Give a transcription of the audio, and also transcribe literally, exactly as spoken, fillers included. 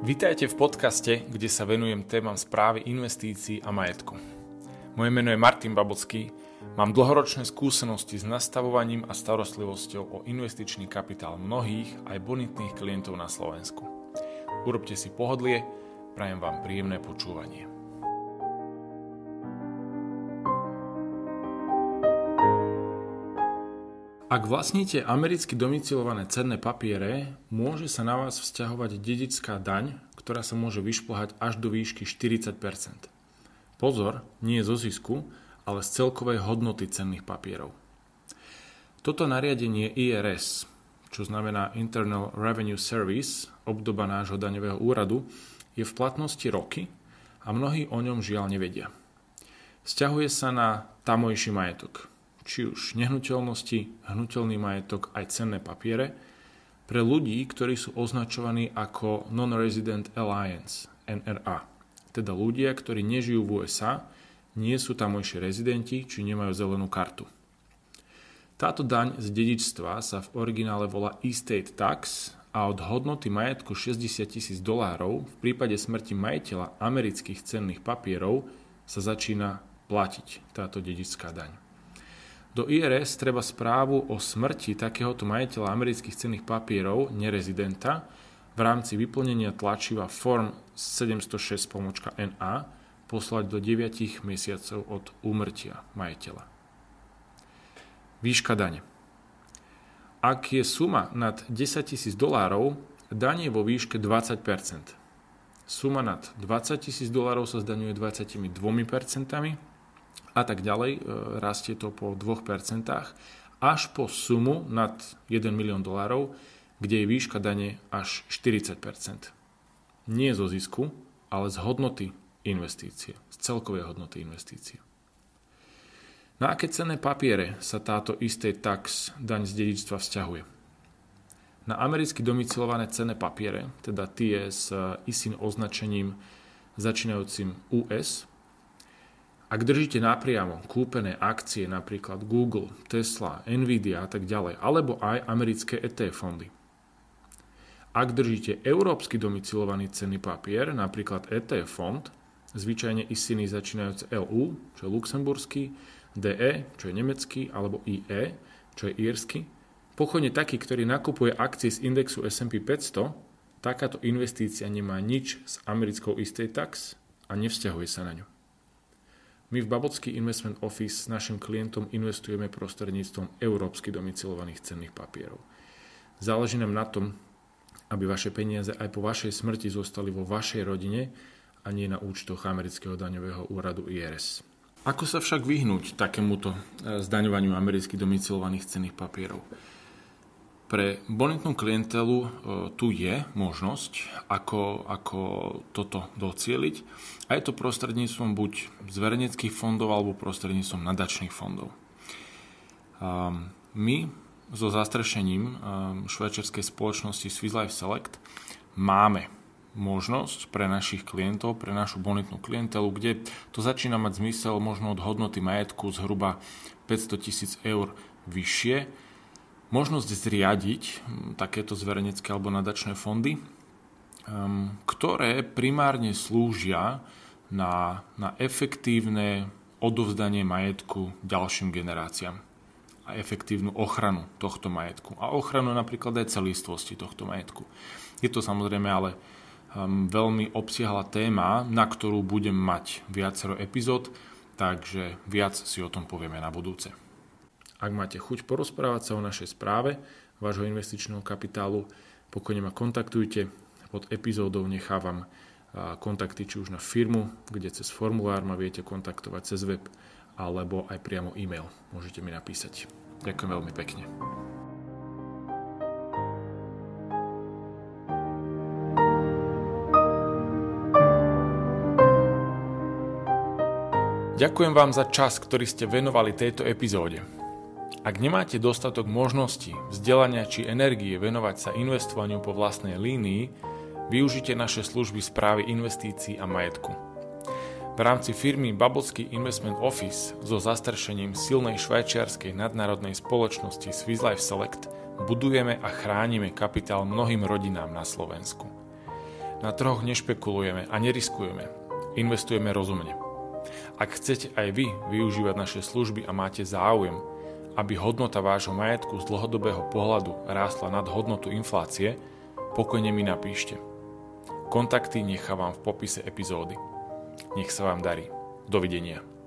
Vitajte v podcaste, kde sa venujem témam správy investícií a majetku. Moje meno je Martin Babocký, mám dlhoročné skúsenosti s nastavovaním a starostlivosťou o investičný kapitál mnohých aj bonitných klientov na Slovensku. Urobte si pohodlie, prajem vám príjemné počúvanie. Ak vlastníte americky domicilované cenné papiere, môže sa na vás vzťahovať dedičská daň, ktorá sa môže vyšplhať až do výšky štyridsať percent. Pozor, nie zo zisku, ale z celkovej hodnoty cenných papierov. Toto nariadenie I R S, čo znamená Internal Revenue Service, obdoba nášho daňového úradu, je v platnosti roky a mnohí o ňom žiaľ nevedia. Vzťahuje sa na tamojší majetok, či už nehnuteľnosti, hnuteľný majetok aj cenné papiere, pre ľudí, ktorí sú označovaní ako Non-Resident Alliance, N R A, teda ľudia, ktorí nežijú v U S A, nie sú tamojší rezidenti, či nemajú zelenú kartu. Táto daň z dedičstva sa v originále volá Estate Tax a od hodnoty majetku šesťdesiat tisíc dolárov v prípade smrti majiteľa amerických cenných papierov sa začína platiť táto dedičská daň. Do I R S treba správu o smrti takéhoto majiteľa amerických cenných papierov, nerezidenta, v rámci vyplnenia tlačiva Form sedemsto šesť N A poslať do deväť mesiacov od úmrtia majiteľa. Výška dane. Ak je suma nad desať tisíc dolárov, daň je vo výške dvadsať percent. Suma nad dvadsať tisíc dolárov sa zdaňuje dvadsaťdva percent a tak ďalej, rastie to po dve percentá až po sumu nad jeden milión dolárov, kde je výška dane až štyridsať percent. Nie zo zisku, ale z hodnoty investície, z celkovej hodnoty investície. Na aké cenné papiere sa táto Estate Tax daň z dedičstva vzťahuje? Na americky domicilované cenné papiere, teda tie s í es í en označením začínajúcim U S. Ak držíte napriamo kúpené akcie, napríklad Google, Tesla, Nvidia a tak ďalej, alebo aj americké E T F fondy. Ak držíte európsky domicilovaný cenný papier, napríklad E T F fond, zvyčajne I S I N-y začínajúce L U, čo je luxemburský, D E, čo je nemecký, alebo I E, čo je írsky, pochodne taký, ktorý nakupuje akcie z indexu S and P päťsto, takáto investícia nemá nič s americkou Estate Tax a nevzťahuje sa na ňu. My v Babocky Investment Office s našim klientom investujeme prostredníctvom európsky domicilovaných cenných papierov. Záleží nám na tom, aby vaše peniaze aj po vašej smrti zostali vo vašej rodine a nie na účtoch amerického daňového úradu I R S. Ako sa však vyhnúť takémuto zdaňovaniu americky domicilovaných cenných papierov? Pre bonitnú klientelu tu je možnosť, ako, ako toto docieliť, a je to prostredníctvom buď zverejneckých fondov alebo prostredníctvom nadačných fondov. My so zastrešením švajčiarskej spoločnosti Swiss Life Select máme možnosť pre našich klientov, pre našu bonitnú klientelu, kde to začína mať zmysel možno od hodnoty majetku zhruba päťsto tisíc eur vyššie, možnosť zriadiť takéto zverejnecké alebo nadačné fondy, ktoré primárne slúžia na, na efektívne odovzdanie majetku ďalším generáciám a efektívnu ochranu tohto majetku. A ochranu napríklad aj celistvosti tohto majetku. Je to samozrejme ale veľmi obsiahla téma, na ktorú budem mať viacero epizód, takže viac si o tom povieme na budúce. Ak máte chuť porozprávať sa o našej správe vášho investičného kapitálu, pokojne ma kontaktujte. Pod epizódou nechávam kontakty či už na firmu, kde cez formulár ma viete kontaktovať cez web, alebo aj priamo e-mail môžete mi napísať. Ďakujem veľmi pekne. Ďakujem vám za čas, ktorý ste venovali tejto epizóde. Ak nemáte dostatok možností, vzdelania či energie venovať sa investovaniu po vlastnej línii, využite naše služby správy investícií a majetku. V rámci firmy Babocky Investment Office so zastrešením silnej švajčiarskej nadnárodnej spoločnosti Swiss Life Select budujeme a chránime kapitál mnohým rodinám na Slovensku. Na trhoch nešpekulujeme a neriskujeme. Investujeme rozumne. Ak chcete aj vy využívať naše služby a máte záujem, aby hodnota vášho majetku z dlhodobého pohľadu rástla nad hodnotu inflácie, pokojne mi napíšte. Kontakty nechávam v popise epizódy. Nech sa vám darí. Dovidenia.